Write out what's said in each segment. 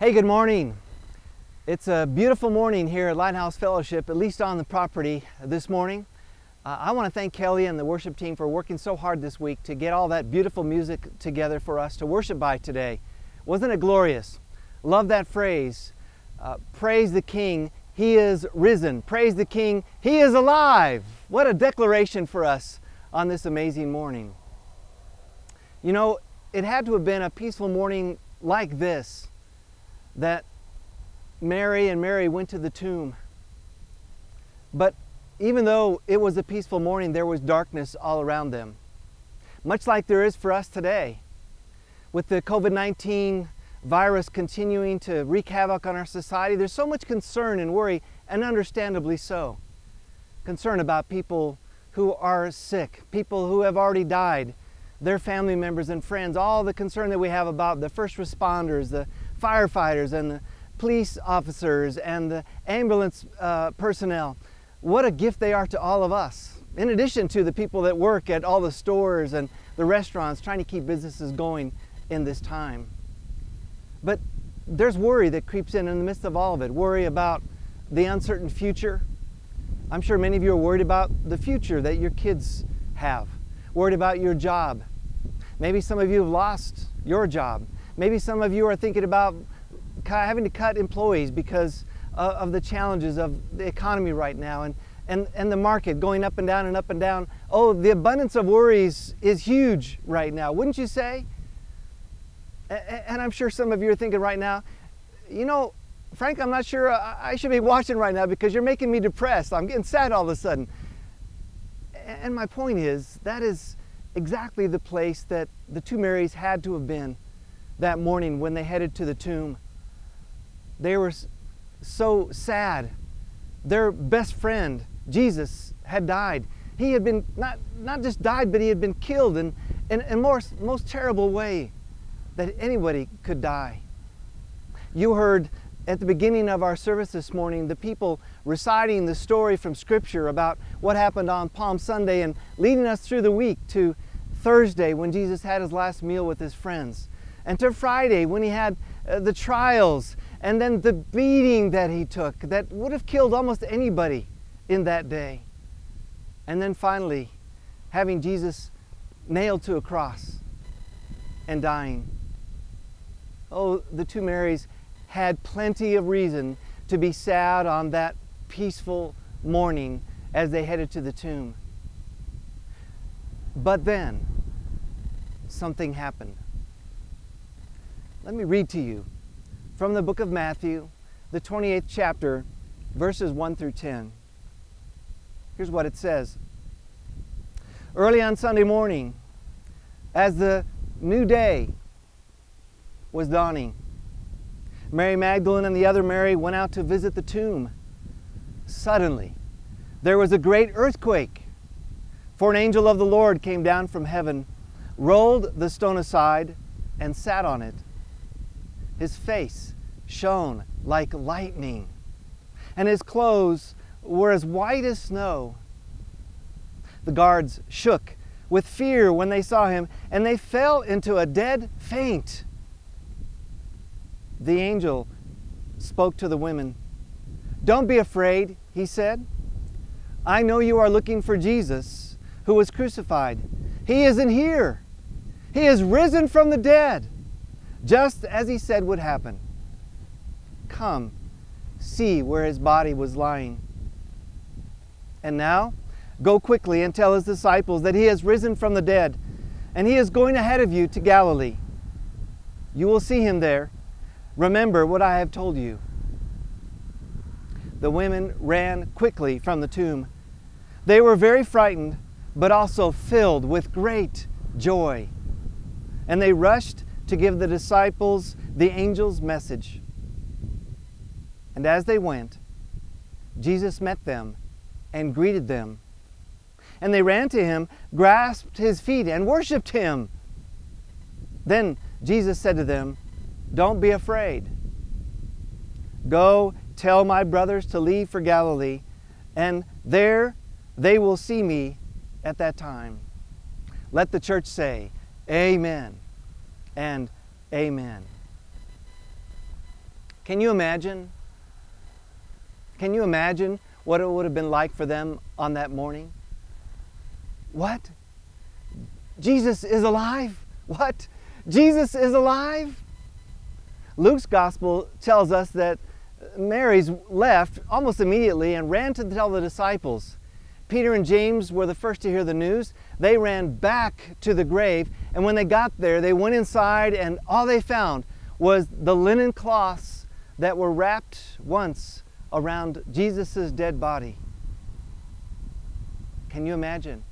Hey, good morning. It's a beautiful morning here at Lighthouse Fellowship, at least on the property this morning. I want to thank Kelly and the worship team for working so hard this week to get all that beautiful music together for us to worship by today. Wasn't it glorious? Love that phrase. Praise the King, He is risen. Praise the King, He is alive. What a declaration for us on this amazing morning. You know, it had to have been a peaceful morning like this that Mary went to the tomb. But even though it was a peaceful morning, there was darkness all around them, much like there is for us today. With the COVID-19 virus continuing to wreak havoc on our society, there's so much concern and worry, and understandably so. Concern about people who are sick, people who have already died, their family members and friends, all the concern that we have about the first responders, the firefighters and the police officers and the ambulance personnel. What a gift they are to all of us, in addition to the people that work at all the stores and the restaurants trying to keep businesses going in this time. But there's worry that creeps in the midst of all of it. Worry about the uncertain future. I'm sure many of you are worried about the future that your kids have, worried about your job. Maybe some of you have lost your job. Maybe some of you are thinking about having to cut employees because of the challenges of the economy right now and the market going up and down and up and down. Oh, the abundance of worries is huge right now, wouldn't you say? And I'm sure some of you are thinking right now, you know, Frank, I'm not sure I should be watching right now because you're making me depressed. I'm getting sad all of a sudden. And my point is, that is exactly the place that the two Marys had to have been that morning when they headed to the tomb. They were so sad. Their best friend, Jesus, had died. He had been not just died, but he had been killed in most terrible way that anybody could die. You heard at the beginning of our service this morning the people reciting the story from Scripture about what happened on Palm Sunday and leading us through the week to Thursday when Jesus had his last meal with his friends, and to Friday when he had the trials, and then the beating that he took that would have killed almost anybody in that day. And then finally, having Jesus nailed to a cross and dying. Oh, the two Marys had plenty of reason to be sad on that peaceful morning as they headed to the tomb. But then, something happened. Let me read to you from the book of Matthew, the 28th chapter, verses 1 through 10. Here's what it says. Early on Sunday morning, as the new day was dawning, Mary Magdalene and the other Mary went out to visit the tomb. Suddenly, there was a great earthquake, for an angel of the Lord came down from heaven, rolled the stone aside, and sat on it. His face shone like lightning, and his clothes were as white as snow. The guards shook with fear when they saw him, and they fell into a dead faint. The angel spoke to the women. "Don't be afraid," he said. "I know you are looking for Jesus, who was crucified. He isn't here. He is risen from the dead, just as he said would happen. Come, see where his body was lying. And now, go quickly and tell his disciples that he has risen from the dead, and he is going ahead of you to Galilee. You will see him there. Remember what I have told you." The women ran quickly from the tomb. They were very frightened, but also filled with great joy. And they rushed to give the disciples the angel's message. And as they went, Jesus met them and greeted them. And they ran to him, grasped his feet, and worshiped him. Then Jesus said to them, "Don't be afraid. Go tell my brothers to leave for Galilee, and there they will see me at that time." Let the church say, Amen. And amen. Can you imagine? Can you imagine what it would have been like for them on that morning? What? Jesus is alive? What? Jesus is alive? Luke's gospel tells us that Mary's left almost immediately and ran to tell the disciples. Peter and James were the first to hear the news. They ran back to the grave, and when they got there, they went inside, and all they found was the linen cloths that were wrapped once around Jesus' dead body. Can you imagine?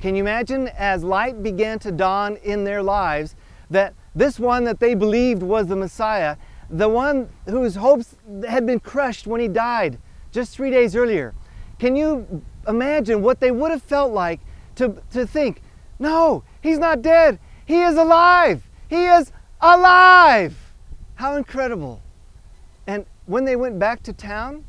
Can you imagine, as light began to dawn in their lives, that this one that they believed was the Messiah, the one whose hopes had been crushed when he died just 3 days earlier. Can you imagine what they would have felt like to think, no, he's not dead. He is alive. He is alive. How incredible. And when they went back to town,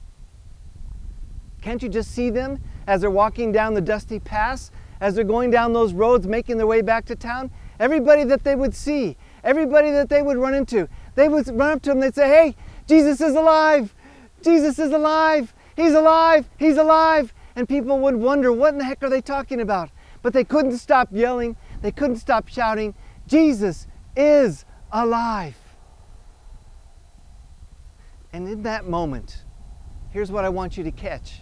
can't you just see them as they're walking down the dusty pass, as they're going down those roads, making their way back to town? Everybody that they would see, everybody that they would run into, they would run up to him, they'd say, hey, Jesus is alive. Jesus is alive. He's alive. He's alive. And people would wonder, what in the heck are they talking about? But they couldn't stop yelling. They couldn't stop shouting, Jesus is alive. And in that moment, here's what I want you to catch.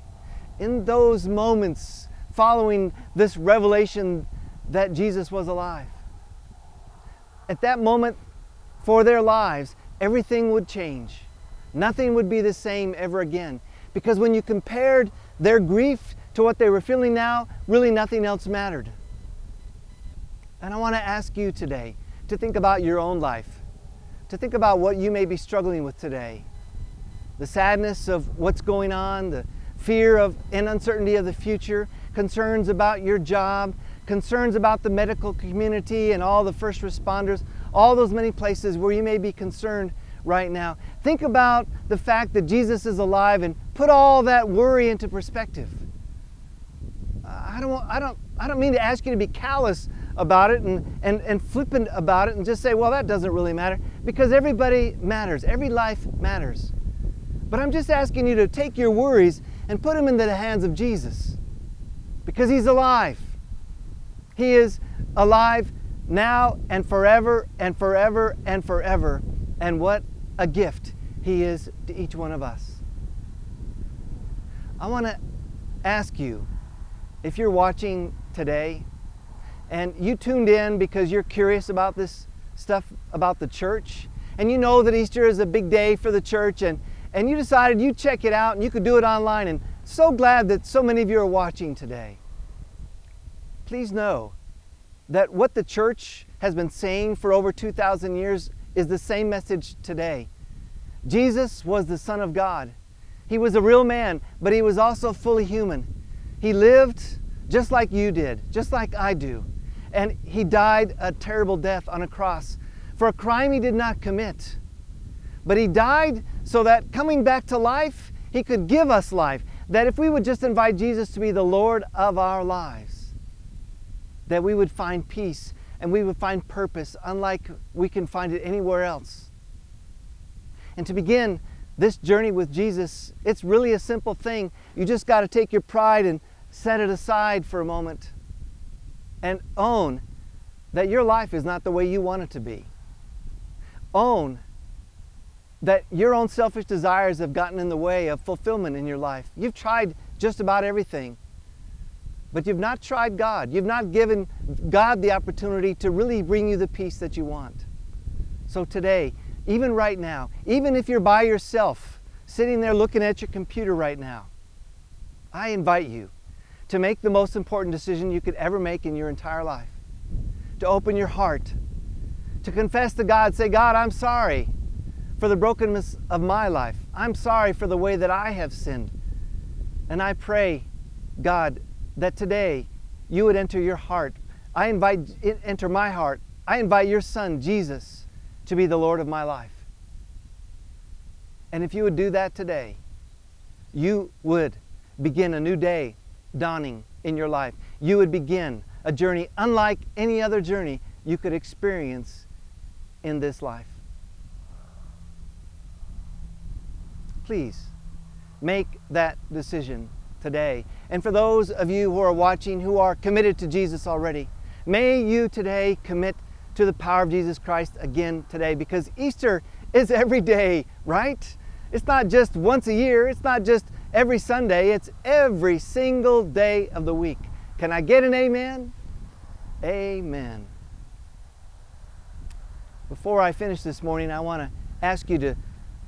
In those moments following this revelation that Jesus was alive, at that moment for their lives, everything would change. Nothing would be the same ever again. Because when you compared their grief to what they were feeling now, really nothing else mattered. And I want to ask you today to think about your own life, to think about what you may be struggling with today. The sadness of what's going on, the fear of and uncertainty of the future, concerns about your job, concerns about the medical community and all the first responders, all those many places where you may be concerned right now. Think about the fact that Jesus is alive and put all that worry into perspective. I don't mean to ask you to be callous about it and flippant about it and just say, well, that doesn't really matter, because everybody matters. Every life matters. But I'm just asking you to take your worries and put them into the hands of Jesus, because he's alive. He is alive now and forever and forever and forever. And what a gift he is to each one of us. I want to ask you, if you're watching today and you tuned in because you're curious about this stuff about the church, and you know that Easter is a big day for the church, and you decided you'd check it out and you could do it online, and so glad that so many of you are watching today. Please know that what the church has been saying for over 2,000 years is the same message today. Jesus was the Son of God. He was a real man, but he was also fully human. He lived just like you did, just like I do. And he died a terrible death on a cross for a crime he did not commit. But he died so that coming back to life, he could give us life. That if we would just invite Jesus to be the Lord of our lives, that we would find peace and we would find purpose unlike we can find it anywhere else. And to begin this journey with Jesus, it's really a simple thing. You just got to take your pride and set it aside for a moment and own that your life is not the way you want it to be. Own that your own selfish desires have gotten in the way of fulfillment in your life. You've tried just about everything, but you've not tried God. You've not given God the opportunity to really bring you the peace that you want. So today, even right now, even if you're by yourself, sitting there looking at your computer right now, I invite you to make the most important decision you could ever make in your entire life. To open your heart, to confess to God, say, God, I'm sorry for the brokenness of my life. I'm sorry for the way that I have sinned. And I pray, God, that today you would enter your heart. Enter my heart. I invite your Son, Jesus, to be the Lord of my life. And if you would do that today, you would begin a new day dawning in your life. You would begin a journey unlike any other journey you could experience in this life. please make that decision today. And for those of you who are watching who are committed to Jesus already, may you today commit to the power of Jesus Christ again today, because Easter is every day, right? It's not just once a year, it's not just every Sunday, it's every single day of the week. Can I get an amen? Amen. Before I finish this morning, I want to ask you to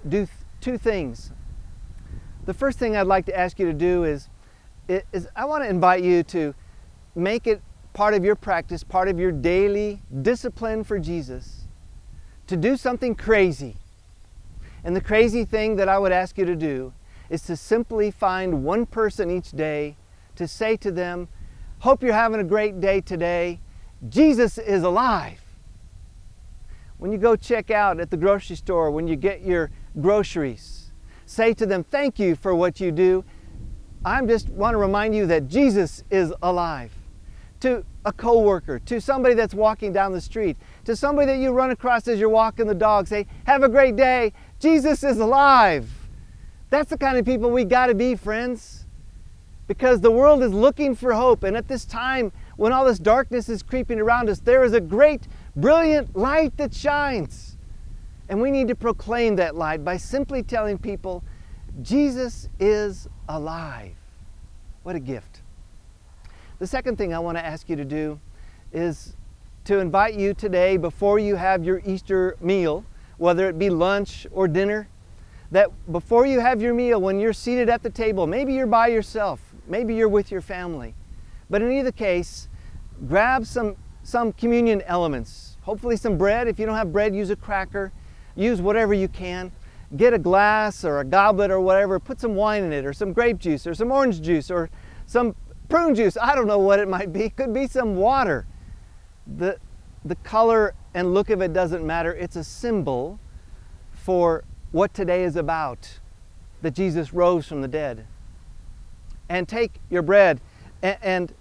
do two things. The first thing I'd like to ask you to do is I want to invite you to make it part of your practice, part of your daily discipline for Jesus, to do something crazy. And the crazy thing that I would ask you to do is to simply find one person each day, to say to them, hope you're having a great day today. Jesus is alive. When you go check out at the grocery store, when you get your groceries, say to them, thank you for what you do. I just want to remind you that Jesus is alive. To a coworker, to somebody that's walking down the street, to somebody that you run across as you're walking the dog, say, have a great day. Jesus is alive. That's the kind of people we got to be, friends, because the world is looking for hope. And at this time, when all this darkness is creeping around us, there is a great, brilliant light that shines. And we need to proclaim that light by simply telling people, Jesus is alive. What a gift. The second thing I want to ask you to do is to invite you today, before you have your Easter meal, whether it be lunch or dinner, that before you have your meal, when you're seated at the table, maybe you're by yourself, maybe you're with your family, but in either case, grab some communion elements, hopefully some bread. If you don't have bread, use a cracker, use whatever you can. Get a glass or a goblet or whatever, put some wine in it, or some grape juice, or some orange juice, or some prune juice, I don't know what it might be. It could be some water. The color and look of it doesn't matter. It's a symbol for what today is about, that Jesus rose from the dead. And take your bread and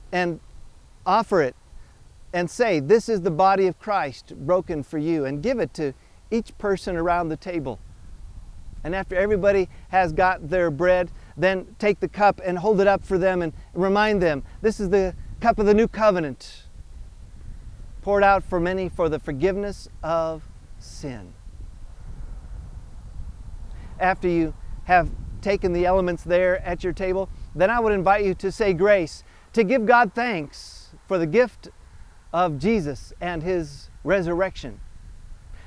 offer it and say, this is the body of Christ broken for you, and give it to each person around the table. And after everybody has got their bread, then take the cup and hold it up for them and remind them, this is the cup of the new covenant, poured out for many for the forgiveness of sin. After you have taken the elements there at your table, then I would invite you to say grace, to give God thanks for the gift of Jesus and His resurrection,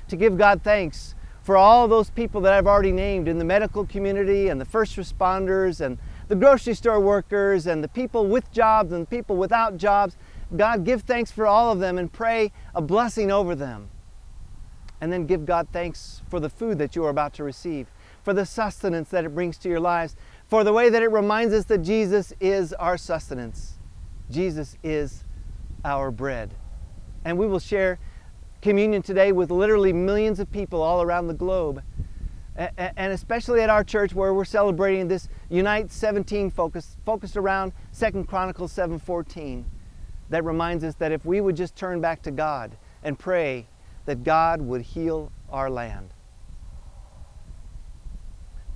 to give God thanks for all those people that I've already named in the medical community, and the first responders, and the grocery store workers, and the people with jobs and people without jobs. God, give thanks for all of them and pray a blessing over them. And then give God thanks for the food that you are about to receive, for the sustenance that it brings to your lives, for the way that it reminds us that Jesus is our sustenance. Jesus is our bread. And we will share communion today with literally millions of people all around the globe, and especially at our church, where we're celebrating this Unite 17 focused around 2 Chronicles 7:14, that reminds us that if we would just turn back to God and pray that God would heal our land.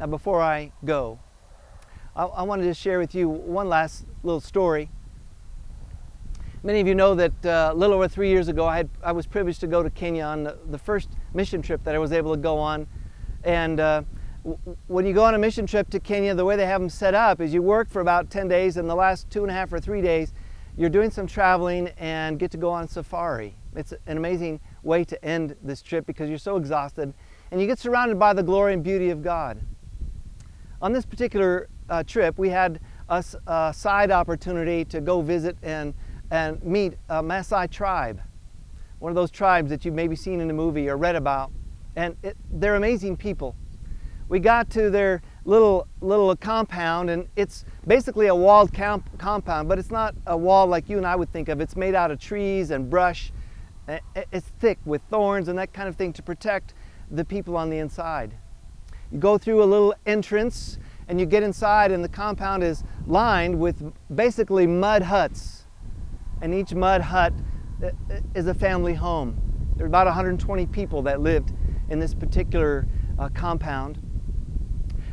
Now, before I go, I wanted to share with you one last little story. Many of you know that a little over 3 years ago, I was privileged to go to Kenya on the first mission trip that I was able to go on. And when you go on a mission trip to Kenya, the way they have them set up is you work for about 10 days, and the last 2.5 or 3 days, you're doing some traveling and get to go on safari. It's an amazing way to end this trip, because you're so exhausted and you get surrounded by the glory and beauty of God. On this particular trip, we had a side opportunity to go visit and meet a Maasai tribe, one of those tribes that you've maybe seen in a movie or read about. And they're amazing people. We got to their little compound, and it's basically a walled compound, but it's not a wall like you and I would think of. It's made out of trees and brush. It's thick with thorns and that kind of thing to protect the people on the inside. You go through a little entrance and you get inside, and the compound is lined with basically mud huts. And each mud hut is a family home. There were about 120 people that lived in this particular compound.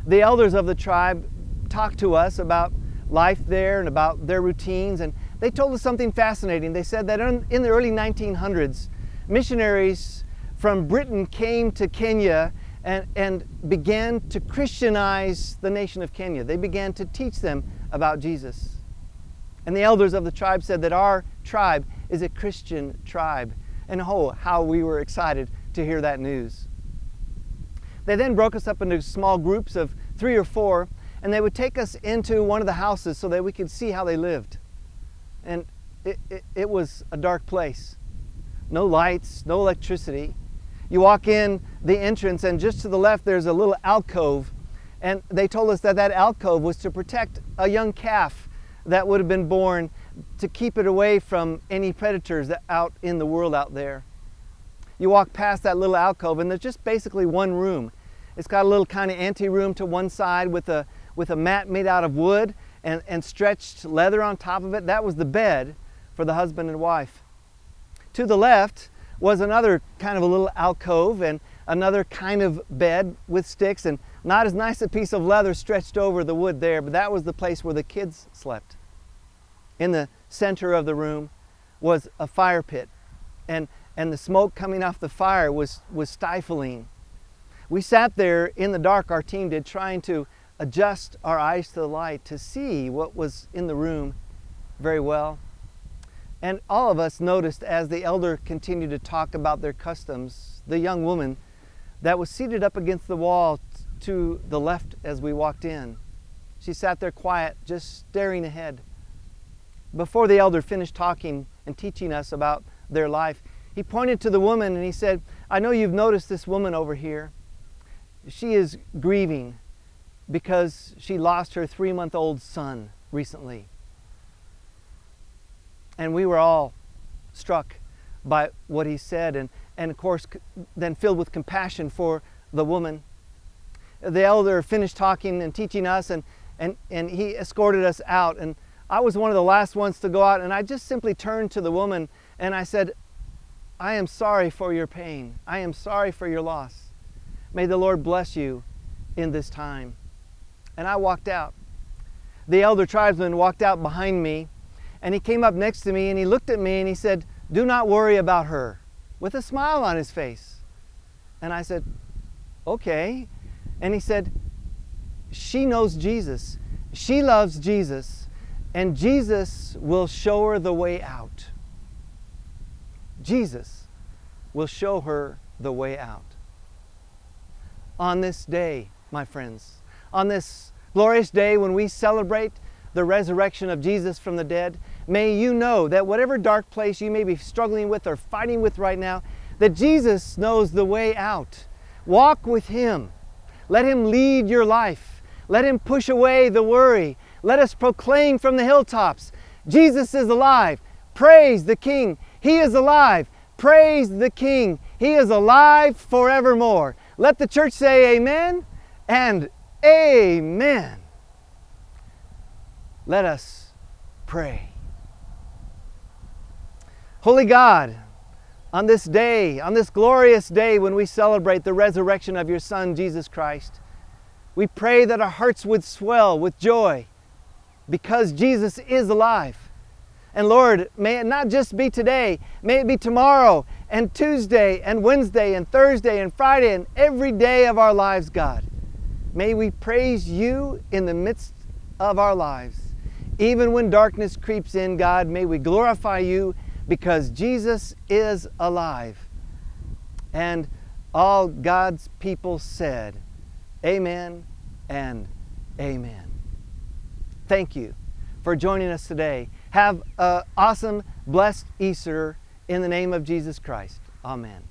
The elders of the tribe talked to us about life there and about their routines, and they told us something fascinating. They said that in the early 1900s, missionaries from Britain came to Kenya and began to Christianize the nation of Kenya. They began to teach them about Jesus. And the elders of the tribe said that our tribe is a Christian tribe. And oh, how we were excited to hear that news. They then broke us up into small groups of 3 or 4, and they would take us into one of the houses so that we could see how they lived. And it was a dark place. No lights, no electricity. You walk in the entrance, and just to the left there's a little alcove, and they told us that that alcove was to protect a young calf that would have been born, to keep it away from any predators out in the world out there. You walk past that little alcove, and there's just basically one room. It's got a little kind of anteroom to one side with a mat made out of wood and stretched leather on top of it. That was the bed for the husband and wife. To the left was another kind of a little alcove and another kind of bed with sticks, and not as nice a piece of leather stretched over the wood there, but that was the place where the kids slept. In the center of the room was a fire pit, and the smoke coming off the fire was stifling. We sat there in the dark, our team did, trying to adjust our eyes to the light to see what was in the room very well. And all of us noticed, as the elder continued to talk about their customs, the young woman that was seated up against the wall to the left as we walked in. She sat there quiet, just staring ahead. Before the elder finished talking and teaching us about their life, he pointed to the woman and he said, "I know you've noticed this woman over here. She is grieving because she lost her 3-month-old son recently." And we were all struck by what he said, and of course then filled with compassion for the woman. The elder finished talking and teaching us, and he escorted us out, and I was one of the last ones to go out, and I just simply turned to the woman and I said, "I am sorry for your pain. I am sorry for your loss. May the Lord bless you in this time." And I walked out. The elder tribesman walked out behind me, and he came up next to me and he looked at me and he said, "Do not worry about her," with a smile on his face. And I said, "Okay." And he said, "She knows Jesus. She loves Jesus, and Jesus will show her the way out. Jesus will show her the way out." On this day, my friends, on this glorious day when we celebrate the resurrection of Jesus from the dead, may you know that whatever dark place you may be struggling with or fighting with right now, that Jesus knows the way out. Walk with Him. Let Him lead your life. Let Him push away the worry. Let us proclaim from the hilltops, "Jesus is alive. Praise the King. He is alive. Praise the King. He is alive forevermore." Let the church say amen and amen. Let us pray. Holy God, on this day, on this glorious day when we celebrate the resurrection of your Son, Jesus Christ, we pray that our hearts would swell with joy because Jesus is alive. And Lord, may it not just be today, may it be tomorrow and Tuesday and Wednesday and Thursday and Friday and every day of our lives, God. May we praise you in the midst of our lives. Even when darkness creeps in, God, may we glorify you because Jesus is alive. And all God's people said, amen and amen. Thank you for joining us today. Have an awesome, blessed Easter in the name of Jesus Christ. Amen.